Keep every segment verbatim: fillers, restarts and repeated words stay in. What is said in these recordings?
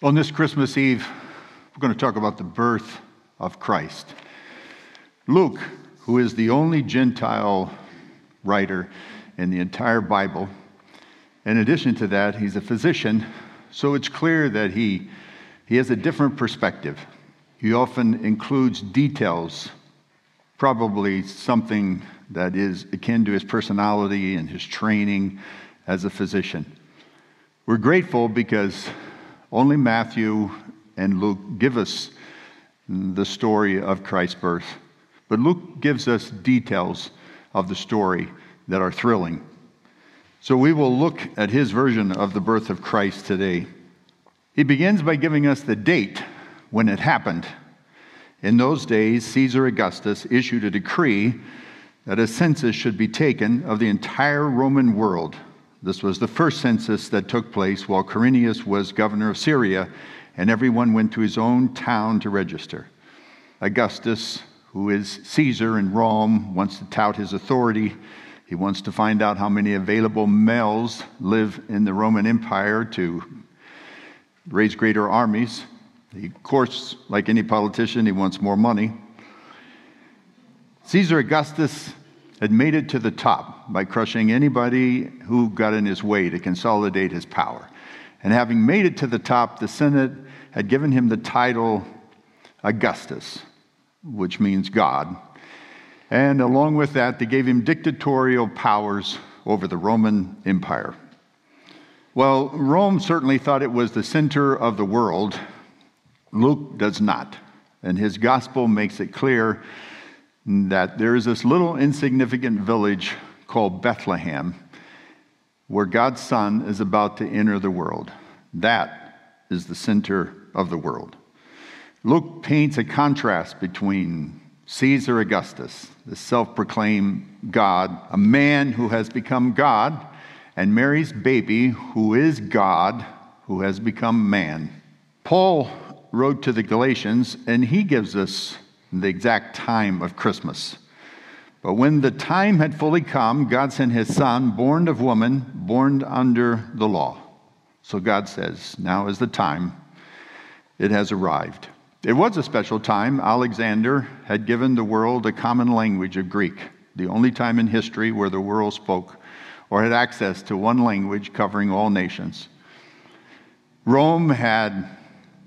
On this Christmas Eve, we're going to talk about the birth of Christ. Luke, who is the only Gentile writer in the entire Bible, in addition to that, he's a physician, so it's clear that he, he has a different perspective. He often includes details, probably something that is akin to his personality and his training as a physician. We're grateful because only Matthew and Luke give us the story of Christ's birth, but Luke gives us details of the story that are thrilling. So we will look at his version of the birth of Christ today. He begins by giving us the date when it happened. In those days, Caesar Augustus issued a decree that a census should be taken of the entire Roman world. This was the first census that took place while Quirinius was governor of Syria, and everyone went to his own town to register. Augustus, who is Caesar in Rome, wants to tout his authority. He wants to find out how many available males live in the Roman Empire to raise greater armies. He, of course, like any politician, he wants more money. Caesar Augustus had made it to the top by crushing anybody who got in his way to consolidate his power. And having made it to the top, the Senate had given him the title Augustus, which means God. And along with that, they gave him dictatorial powers over the Roman Empire. Well, Rome certainly thought it was the center of the world. Luke does not, and his gospel makes it clear that there is this little insignificant village called Bethlehem where God's Son is about to enter the world. That is the center of the world. Luke paints a contrast between Caesar Augustus, the self-proclaimed God, a man who has become God, and Mary's baby, who is God, who has become man. Paul wrote to the Galatians, and he gives us the exact time of Christmas. But when the time had fully come, God sent his son, born of woman, born under the law. So God says, now is the time. It has arrived. It was a special time. Alexander had given the world a common language of Greek, the only time in history where the world spoke or had access to one language covering all nations. Rome had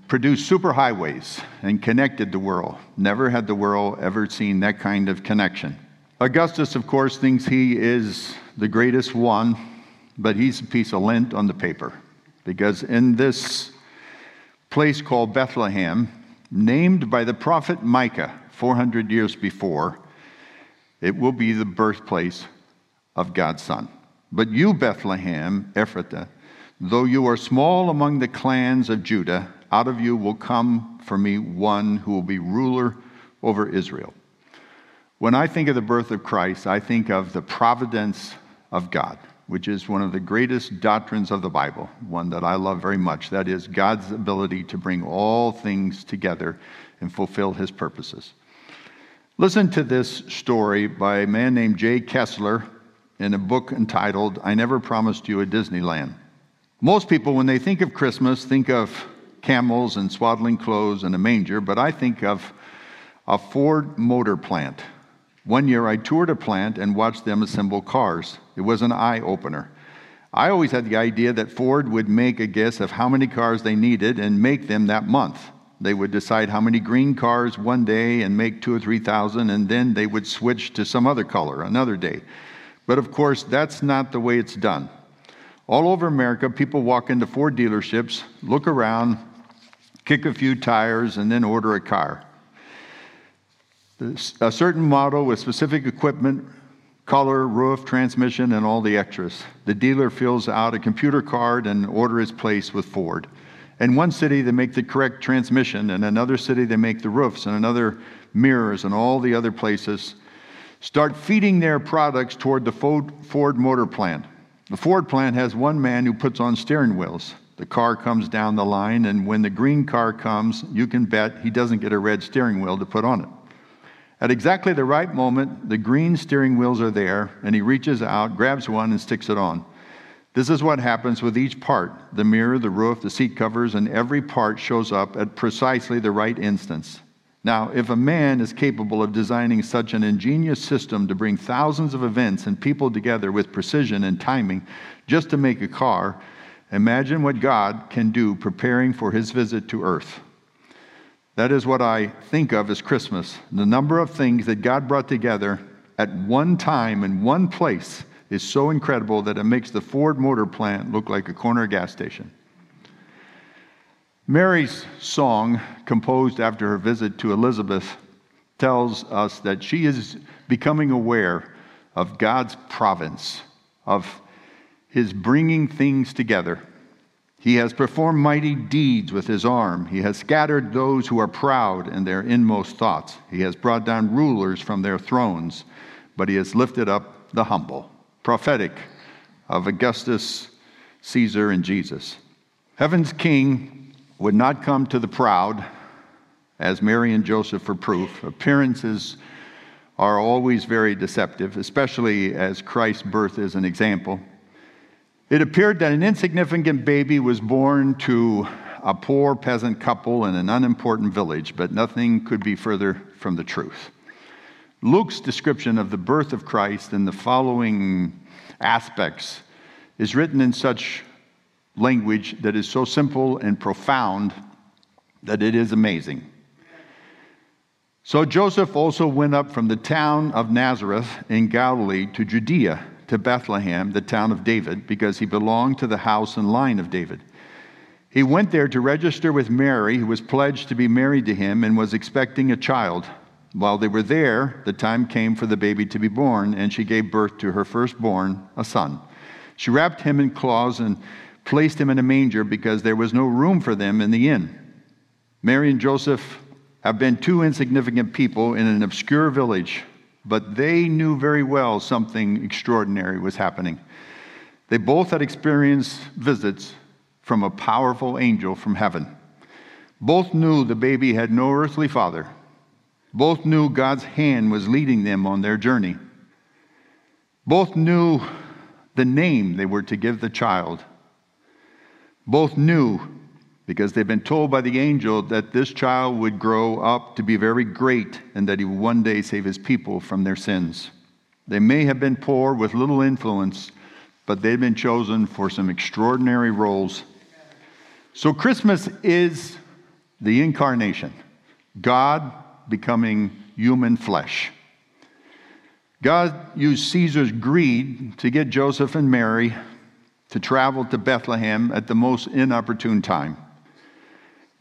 produced superhighways and connected the world. Never had the world ever seen that kind of connection. Augustus, of course, thinks he is the greatest one, but he's a piece of lint on the paper, because in this place called Bethlehem, named by the prophet Micah four hundred years before, it will be the birthplace of God's Son. But you, Bethlehem, Ephrathah, though you are small among the clans of Judah, out of you will come for me one who will be ruler over Israel. When I think of the birth of Christ, I think of the providence of God, which is one of the greatest doctrines of the Bible, one that I love very much. That is God's ability to bring all things together and fulfill his purposes. Listen to this story by a man named Jay Kessler in a book entitled, I Never Promised You a Disneyland. Most people, when they think of Christmas, think of camels and swaddling clothes and a manger, but I think of a Ford Motor Plant. One year I toured a plant and watched them assemble cars. It was an eye-opener. I always had the idea that Ford would make a guess of how many cars they needed and make them that month. They would decide how many green cars one day and make two or three thousand, and then they would switch to some other color another day. But of course, that's not the way it's done. All over America, people walk into Ford dealerships, look around, kick a few tires, and then order a car. A certain model with specific equipment, color, roof, transmission, and all the extras. The dealer fills out a computer card and order is placed with Ford. In one city, they make the correct transmission. In another city, they make the roofs, and another mirrors, and all the other places. Start feeding their products toward the Ford Motor Plant. The Ford plant has one man who puts on steering wheels. The car comes down the line, and when the green car comes, you can bet he doesn't get a red steering wheel to put on it. At exactly the right moment, the green steering wheels are there, and he reaches out, grabs one, and sticks it on. This is what happens with each part. The mirror, the roof, the seat covers, and every part shows up at precisely the right instance. Now, if a man is capable of designing such an ingenious system to bring thousands of events and people together with precision and timing just to make a car, imagine what God can do preparing for his visit to earth. That is what I think of as Christmas. The number of things that God brought together at one time in one place is so incredible that it makes the Ford Motor Plant look like a corner gas station. Mary's song, composed after her visit to Elizabeth, tells us that she is becoming aware of God's providence, of his bringing things together. He has performed mighty deeds with his arm. He has scattered those who are proud in their inmost thoughts. He has brought down rulers from their thrones, but he has lifted up the humble. Prophetic of Augustus, Caesar, and Jesus. Heaven's King would not come to the proud, as Mary and Joseph are proof. Appearances are always very deceptive, especially as Christ's birth is an example. It appeared that an insignificant baby was born to a poor peasant couple in an unimportant village, but nothing could be further from the truth. Luke's description of the birth of Christ in the following aspects is written in such language that is so simple and profound that it is amazing. So Joseph also went up from the town of Nazareth in Galilee to Judea, to Bethlehem, the town of David, because he belonged to the house and line of David. He went there to register with Mary, who was pledged to be married to him and was expecting a child. While they were there, the time came for the baby to be born, and she gave birth to her firstborn, a son. She wrapped him in cloths and placed him in a manger because there was no room for them in the inn. Mary and Joseph have been two insignificant people in an obscure village, but they knew very well something extraordinary was happening. They both had experienced visits from a powerful angel from heaven. Both knew the baby had no earthly father. Both knew God's hand was leading them on their journey. Both knew the name they were to give the child. Both knew, because they've been told by the angel, that this child would grow up to be very great and that he would one day save his people from their sins. They may have been poor with little influence, but they've been chosen for some extraordinary roles. So Christmas is the incarnation, God becoming human flesh. God used Caesar's greed to get Joseph and Mary to travel to Bethlehem at the most inopportune time.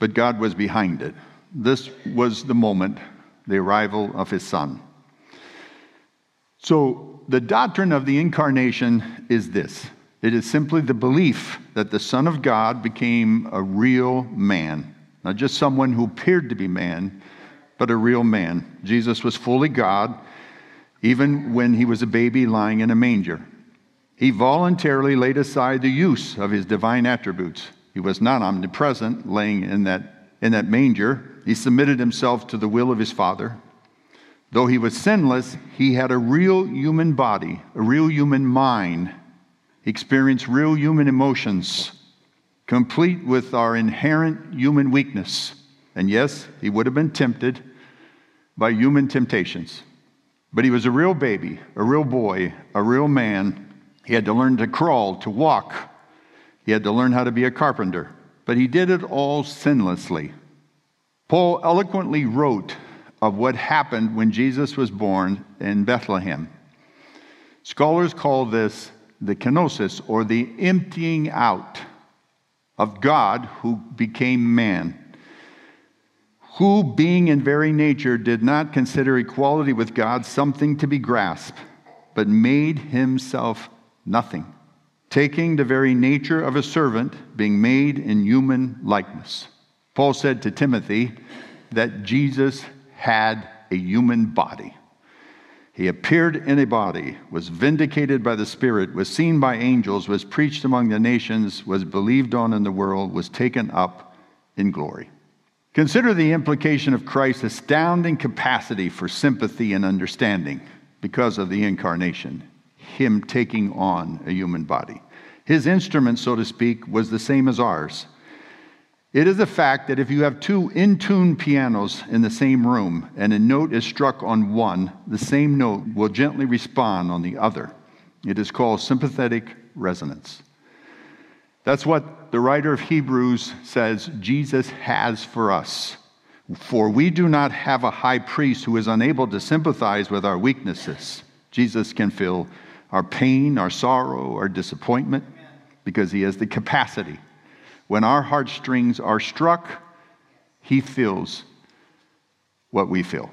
But God was behind it. This was the moment, the arrival of his son. So the doctrine of the incarnation is this. It is simply the belief that the Son of God became a real man. Not just someone who appeared to be man, but a real man. Jesus was fully God, even when he was a baby lying in a manger. He voluntarily laid aside the use of his divine attributes. He was not omnipresent, laying in that, in that manger. He submitted himself to the will of his Father. Though he was sinless, he had a real human body, a real human mind. He experienced real human emotions, complete with our inherent human weakness. And yes, he would have been tempted by human temptations. But he was a real baby, a real boy, a real man. He had to learn to crawl, to walk. He had to learn how to be a carpenter. But he did it all sinlessly. Paul eloquently wrote of what happened when Jesus was born in Bethlehem. Scholars call this the kenosis, or the emptying out of God who became man, who, being in very nature, did not consider equality with God something to be grasped, but made himself nothing, taking the very nature of a servant, being made in human likeness. Paul said to Timothy that Jesus had a human body. He appeared in a body, was vindicated by the Spirit, was seen by angels, was preached among the nations, was believed on in the world, was taken up in glory. Consider the implication of Christ's astounding capacity for sympathy and understanding because of the incarnation. Him taking on a human body, His instrument, so to speak, was the same as ours. It is a fact that if you have two in-tune pianos in the same room and a note is struck on one, the same note will gently respond on the other. It is called sympathetic resonance. That's what the writer of Hebrews says Jesus has for us. For we do not have a high priest who is unable to sympathize with our weaknesses. Jesus can feel our pain, our sorrow, our disappointment, because he has the capacity. When our heartstrings are struck, he feels what we feel.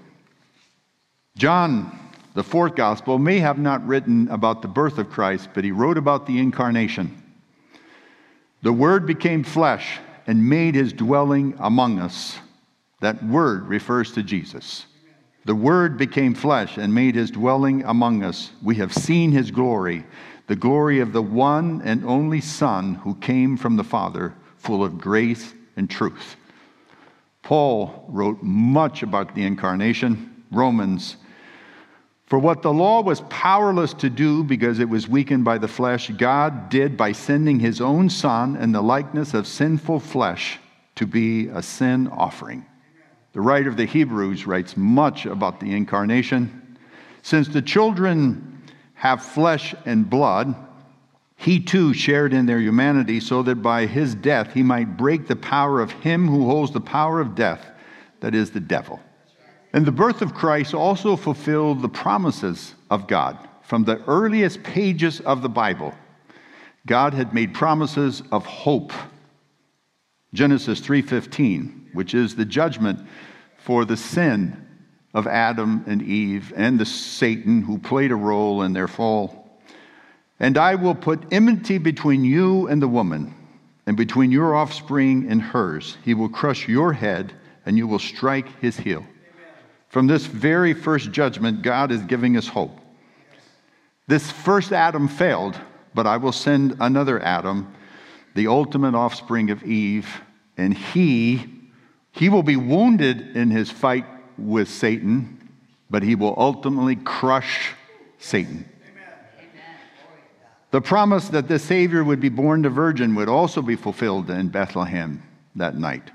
John, the fourth gospel, may have not written about the birth of Christ, but he wrote about the incarnation. The Word became flesh and made his dwelling among us. That word refers to Jesus. The Word became flesh and made his dwelling among us. We have seen his glory, the glory of the one and only Son who came from the Father, full of grace and truth. Paul wrote much about the incarnation. Romans. For what the law was powerless to do because it was weakened by the flesh, God did by sending his own Son in the likeness of sinful flesh to be a sin offering. The writer of the Hebrews writes much about the incarnation. Since the children have flesh and blood, he too shared in their humanity, so that by his death he might break the power of him who holds the power of death, that is, the devil. And the birth of Christ also fulfilled the promises of God. From the earliest pages of the Bible, God had made promises of hope. Genesis three fifteen, which is the judgment for the sin of Adam and Eve and the Satan who played a role in their fall. And I will put enmity between you and the woman, and between your offspring and hers. He will crush your head, and you will strike his heel. From this very first judgment, God is giving us hope. This first Adam failed, but I will send another Adam, the ultimate offspring of Eve, and he, he will be wounded in his fight with Satan, but he will ultimately crush Satan. The promise that the Savior would be born to virgin would also be fulfilled in Bethlehem that night.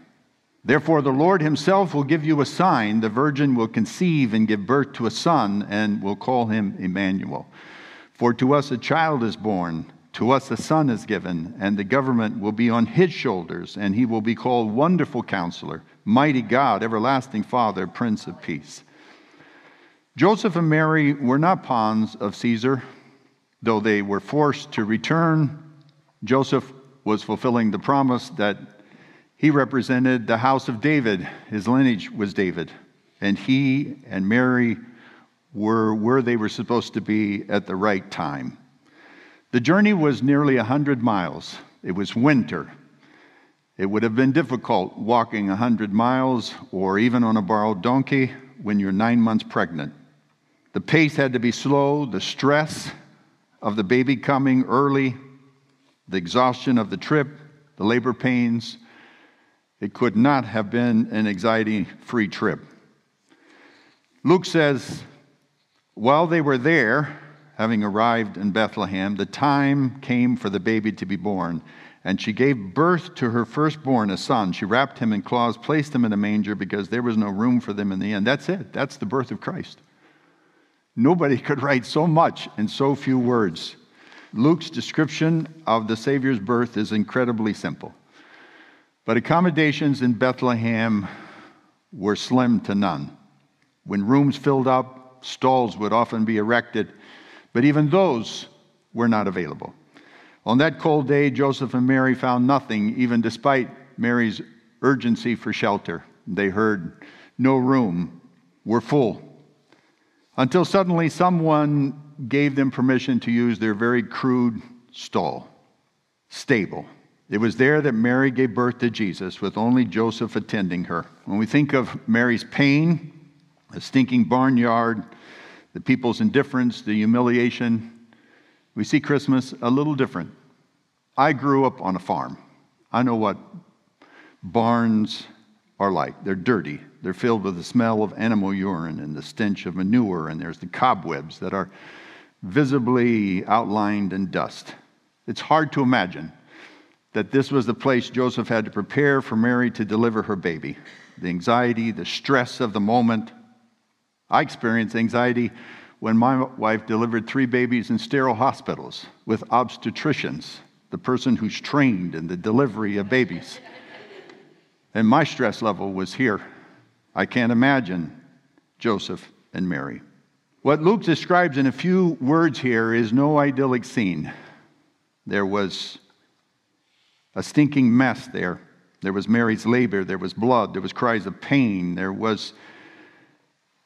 Therefore, the Lord himself will give you a sign. The virgin will conceive and give birth to a son, and will call him Emmanuel. For to us a child is born, to us a son is given, and the government will be on his shoulders, and he will be called Wonderful Counselor, Mighty God, Everlasting Father, Prince of Peace. Joseph and Mary were not pawns of Caesar, though they were forced to return. Joseph was fulfilling the promise that he represented the house of David. His lineage was David. And he and Mary were where they were supposed to be at the right time. The journey was nearly one hundred miles. It was winter. It would have been difficult walking one hundred miles or even on a borrowed donkey when you're nine months pregnant. The pace had to be slow. The stress of the baby coming early, the exhaustion of the trip, the labor pains. It could not have been an anxiety-free trip. Luke says, while they were there, having arrived in Bethlehem, the time came for the baby to be born, and she gave birth to her firstborn, a son. She wrapped him in cloths, placed him in a manger, because there was no room for them in the inn. That's it. That's the birth of Christ. Nobody could write so much in so few words. Luke's description of the Savior's birth is incredibly simple. But accommodations in Bethlehem were slim to none. When rooms filled up, stalls would often be erected, but even those were not available. On that cold day, Joseph and Mary found nothing, even despite Mary's urgency for shelter. They heard no room, were full, until suddenly someone gave them permission to use their very crude stall, stable. It was there that Mary gave birth to Jesus, with only Joseph attending her. When we think of Mary's pain, the stinking barnyard, the people's indifference, the humiliation, we see Christmas a little different. I grew up on a farm. I know what barns are like. They're dirty. They're filled with the smell of animal urine and the stench of manure, and there's the cobwebs that are visibly outlined in dust. It's hard to imagine that this was the place Joseph had to prepare for Mary to deliver her baby. The anxiety, the stress of the moment. I experienced anxiety when my wife delivered three babies in sterile hospitals with obstetricians, the person who's trained in the delivery of babies. And my stress level was here. I can't imagine Joseph and Mary. What Luke describes in a few words here is no idyllic scene. There was a stinking mess there. There was Mary's labor. There was blood. There was cries of pain. There was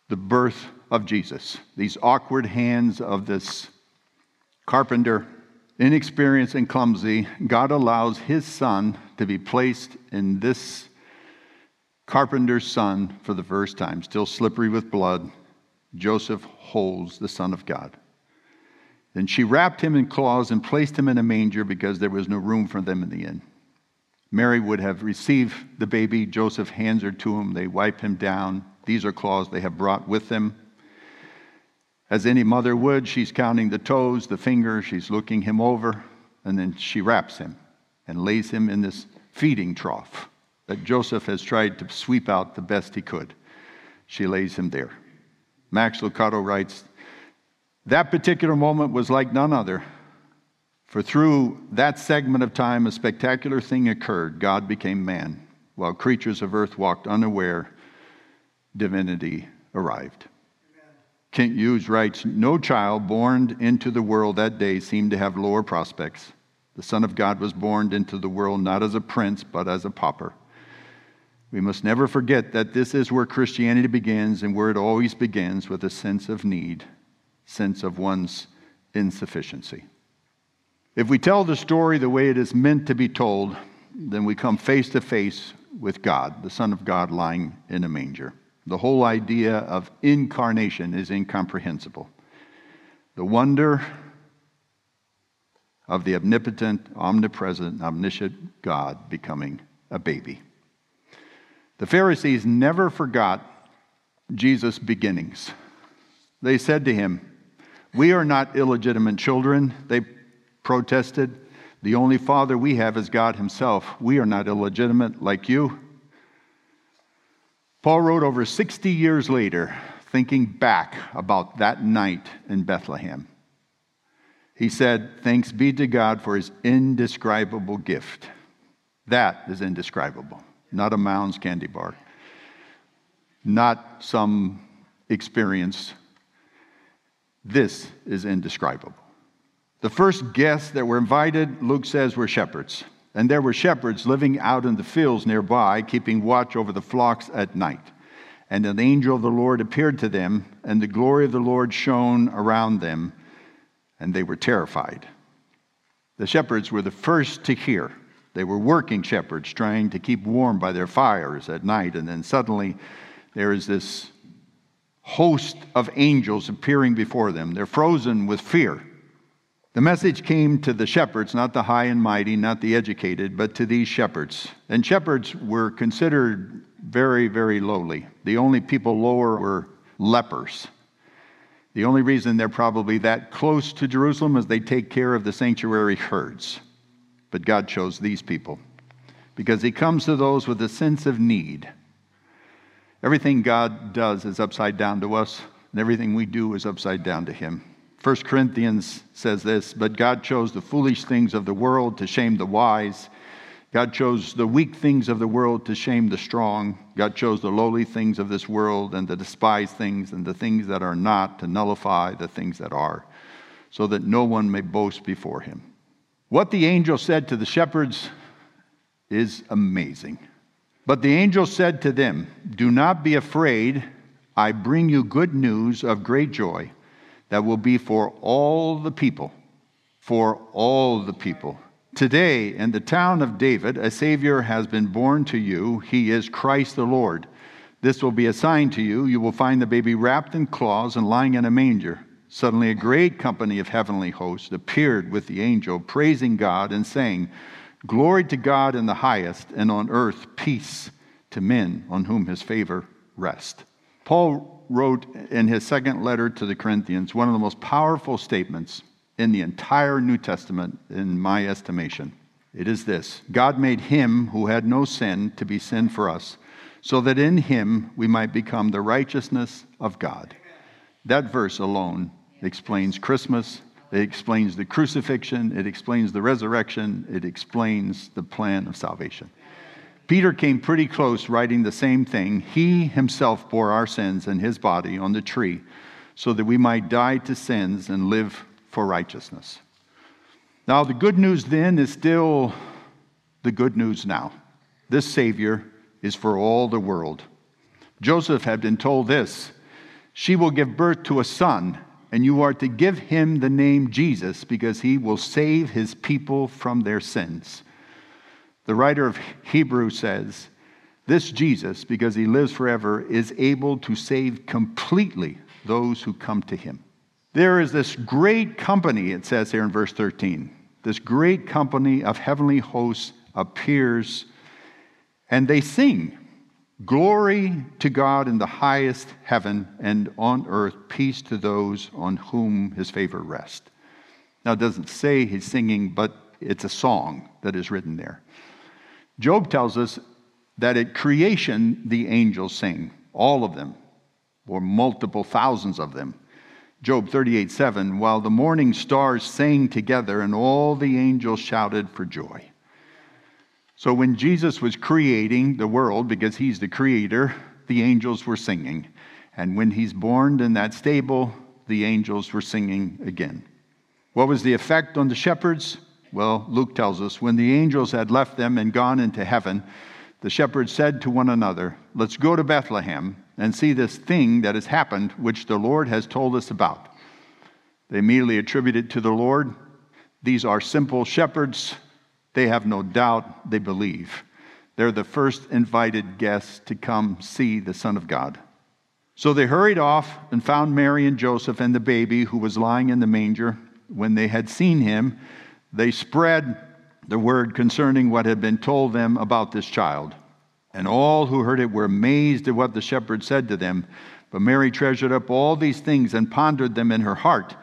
the birth of Jesus. These awkward hands of this carpenter, inexperienced and clumsy, God allows his son to be placed in this carpenter's son for the first time, still slippery with blood. Joseph holds the Son of God. Then she wrapped him in cloths and placed him in a manger because there was no room for them in the inn. Mary would have received the baby. Joseph hands her to him. They wipe him down. These are cloths they have brought with them. As any mother would, she's counting the toes, the fingers, she's looking him over, and then she wraps him and lays him in this feeding trough that Joseph has tried to sweep out the best he could. She lays him there. Max Lucado writes, that particular moment was like none other, for through that segment of time, a spectacular thing occurred. God became man, while creatures of earth walked unaware. Divinity arrived. Kent Hughes writes, no child born into the world that day seemed to have lower prospects. The Son of God was born into the world not as a prince, but as a pauper. We must never forget that this is where Christianity begins and where it always begins, with a sense of need, sense of one's insufficiency. If we tell the story the way it is meant to be told, then we come face to face with God, the Son of God lying in a manger. The whole idea of incarnation is incomprehensible. The wonder of the omnipotent, omnipresent, omniscient God becoming a baby. The Pharisees never forgot Jesus' beginnings. They said to him, we are not illegitimate children, they protested. The only father we have is God himself. We are not illegitimate like you. Paul wrote over sixty years later, thinking back about that night in Bethlehem. He said, thanks be to God for his indescribable gift. That is indescribable. Not a Mounds candy bar. Not some experience. This is indescribable. The first guests that were invited, Luke says, were shepherds. And there were shepherds living out in the fields nearby, keeping watch over the flocks at night. And an angel of the Lord appeared to them, and the glory of the Lord shone around them, and they were terrified. The shepherds were the first to hear. They were working shepherds trying to keep warm by their fires at night. And then suddenly there is this host of angels appearing before them. They're frozen with fear. The message came to the shepherds, not the high and mighty, not the educated, but to these shepherds. And shepherds were considered very, very lowly. The only people lower were lepers. The only reason they're probably that close to Jerusalem is they take care of the sanctuary herds. But God chose these people because he comes to those with a sense of need. Everything God does is upside down to us, and everything we do is upside down to him. First Corinthians says this, but God chose the foolish things of the world to shame the wise. God chose the weak things of the world to shame the strong. God chose the lowly things of this world and the despised things and the things that are not to nullify the things that are, so that no one may boast before him. What the angel said to the shepherds is amazing. But the angel said to them, do not be afraid. I bring you good news of great joy. That will be for all the people, for all the people. Today, in the town of David, a Savior has been born to you. He is Christ the Lord. This will be a sign to you. You will find the baby wrapped in cloths and lying in a manger. Suddenly a great company of heavenly hosts appeared with the angel, praising God and saying, glory to God in the highest, and on earth peace to men on whom his favor rests. Paul wrote in his second letter to the Corinthians one of the most powerful statements in the entire New Testament, in my estimation. It is this: God made him who had no sin to be sin for us, so that in him we might become the righteousness of God. That verse alone explains Christmas. It explains the crucifixion. It explains the resurrection. It explains the plan of salvation. Peter came pretty close writing the same thing. He himself bore our sins in his body on the tree, so that we might die to sins and live for righteousness. Now, the good news then is still the good news now. This Savior is for all the world. Joseph had been told this: she will give birth to a son, and you are to give him the name Jesus, because he will save his people from their sins. The writer of Hebrews says, this Jesus, because he lives forever, is able to save completely those who come to him. There is this great company, it says here in verse thirteen. This great company of heavenly hosts appears, and they sing, "Glory to God in the highest heaven, and on earth peace to those on whom his favor rests." Now, it doesn't say he's singing, but it's a song that is written there. Job tells us that at creation the angels sing, all of them, or multiple thousands of them. Job thirty-eight seven, while the morning stars sang together, and all the angels shouted for joy. So when Jesus was creating the world, because he's the creator, the angels were singing. And when he's born in that stable, the angels were singing again. What was the effect on the shepherds? Well, Luke tells us, when the angels had left them and gone into heaven, the shepherds said to one another, "Let's go to Bethlehem and see this thing that has happened, which the Lord has told us about." They immediately attributed to the Lord. These are simple shepherds. They have no doubt, they believe. They're the first invited guests to come see the Son of God. So they hurried off and found Mary and Joseph and the baby who was lying in the manger. When they had seen him, they spread the word concerning what had been told them about this child. And all who heard it were amazed at what the shepherd said to them. But Mary treasured up all these things and pondered them in her heart.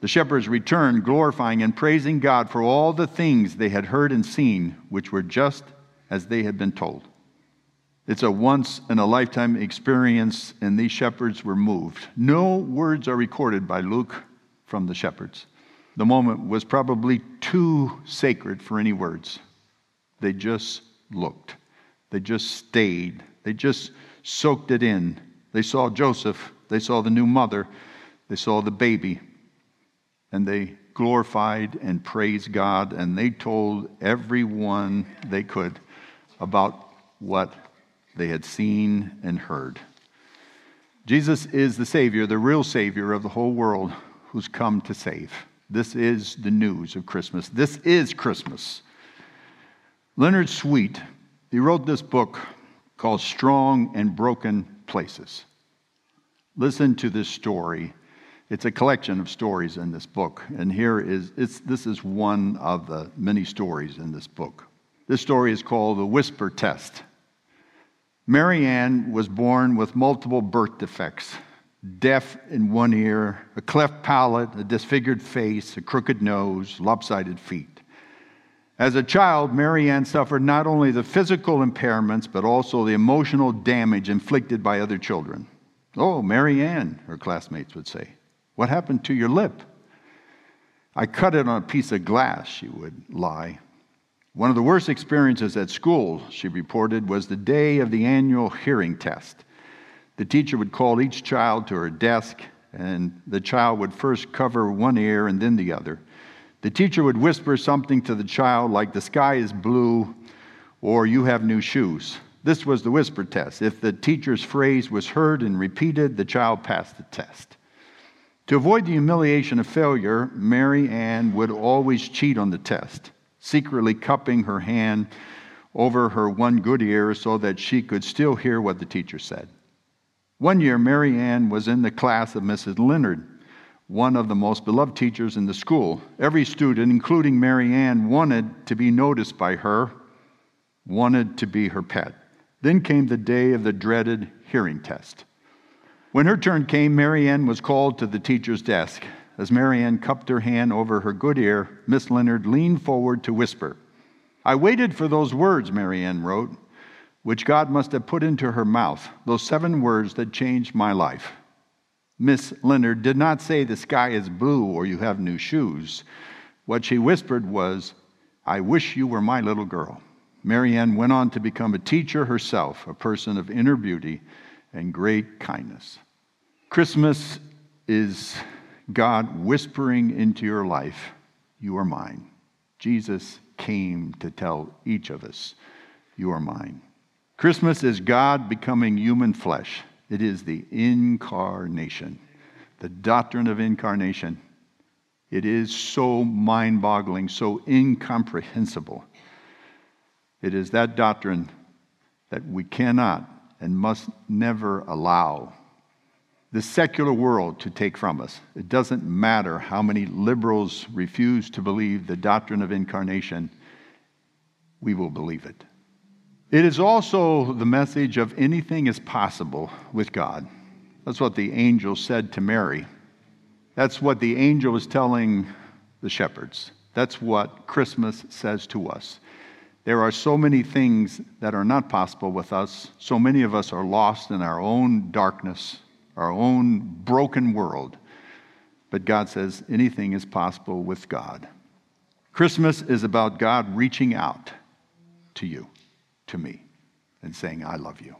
The shepherds returned, glorifying and praising God for all the things they had heard and seen, which were just as they had been told. It's a once-in-a-lifetime experience, and these shepherds were moved. No words are recorded by Luke from the shepherds. The moment was probably too sacred for any words. They just looked. They just stayed. They just soaked it in. They saw Joseph. They saw the new mother. They saw the baby. And they glorified and praised God, and they told everyone they could about what they had seen and heard. Jesus is the Savior, the real Savior of the whole world, who's come to save. This is the news of Christmas. This is Christmas. Leonard Sweet, he wrote this book called Strong and Broken Places. Listen to this story. It's a collection of stories in this book, and here is it's, this is one of the many stories in this book. This story is called The Whisper Test. Mary Ann was born with multiple birth defects: deaf in one ear, a cleft palate, a disfigured face, a crooked nose, lopsided feet. As a child, Mary Ann suffered not only the physical impairments, but also the emotional damage inflicted by other children. "Oh, Mary Ann," her classmates would say. "What happened to your lip?" "I cut it on a piece of glass," she would lie. One of the worst experiences at school, she reported, was the day of the annual hearing test. The teacher would call each child to her desk, and the child would first cover one ear and then the other. The teacher would whisper something to the child like, "The sky is blue," or "You have new shoes." This was the whisper test. If the teacher's phrase was heard and repeated, the child passed the test. To avoid the humiliation of failure, Mary Ann would always cheat on the test, secretly cupping her hand over her one good ear so that she could still hear what the teacher said. One year, Mary Ann was in the class of Missus Leonard, one of the most beloved teachers in the school. Every student, including Mary Ann, wanted to be noticed by her, wanted to be her pet. Then came the day of the dreaded hearing test. When her turn came, Mary Ann was called to the teacher's desk. As Mary Ann cupped her hand over her good ear, Miss Leonard leaned forward to whisper. "I waited for those words," Mary Ann wrote, "which God must have put into her mouth, those seven words that changed my life." Miss Leonard did not say the sky is blue or you have new shoes. What she whispered was, "I wish you were my little girl." Mary Ann went on to become a teacher herself, a person of inner beauty and great kindness. Christmas is God whispering into your life, "You are mine." Jesus came to tell each of us, "You are mine." Christmas is God becoming human flesh. It is the incarnation, the doctrine of incarnation. It is so mind-boggling, so incomprehensible. It is that doctrine that we cannot and must never allow the secular world to take from us. It doesn't matter how many liberals refuse to believe the doctrine of incarnation, we will believe it. It is also the message of anything is possible with God. That's what the angel said to Mary. That's what the angel was telling the shepherds. That's what Christmas says to us. There are so many things that are not possible with us. So many of us are lost in our own darkness, our own broken world. But God says anything is possible with God. Christmas is about God reaching out to you, to me, and saying, "I love you."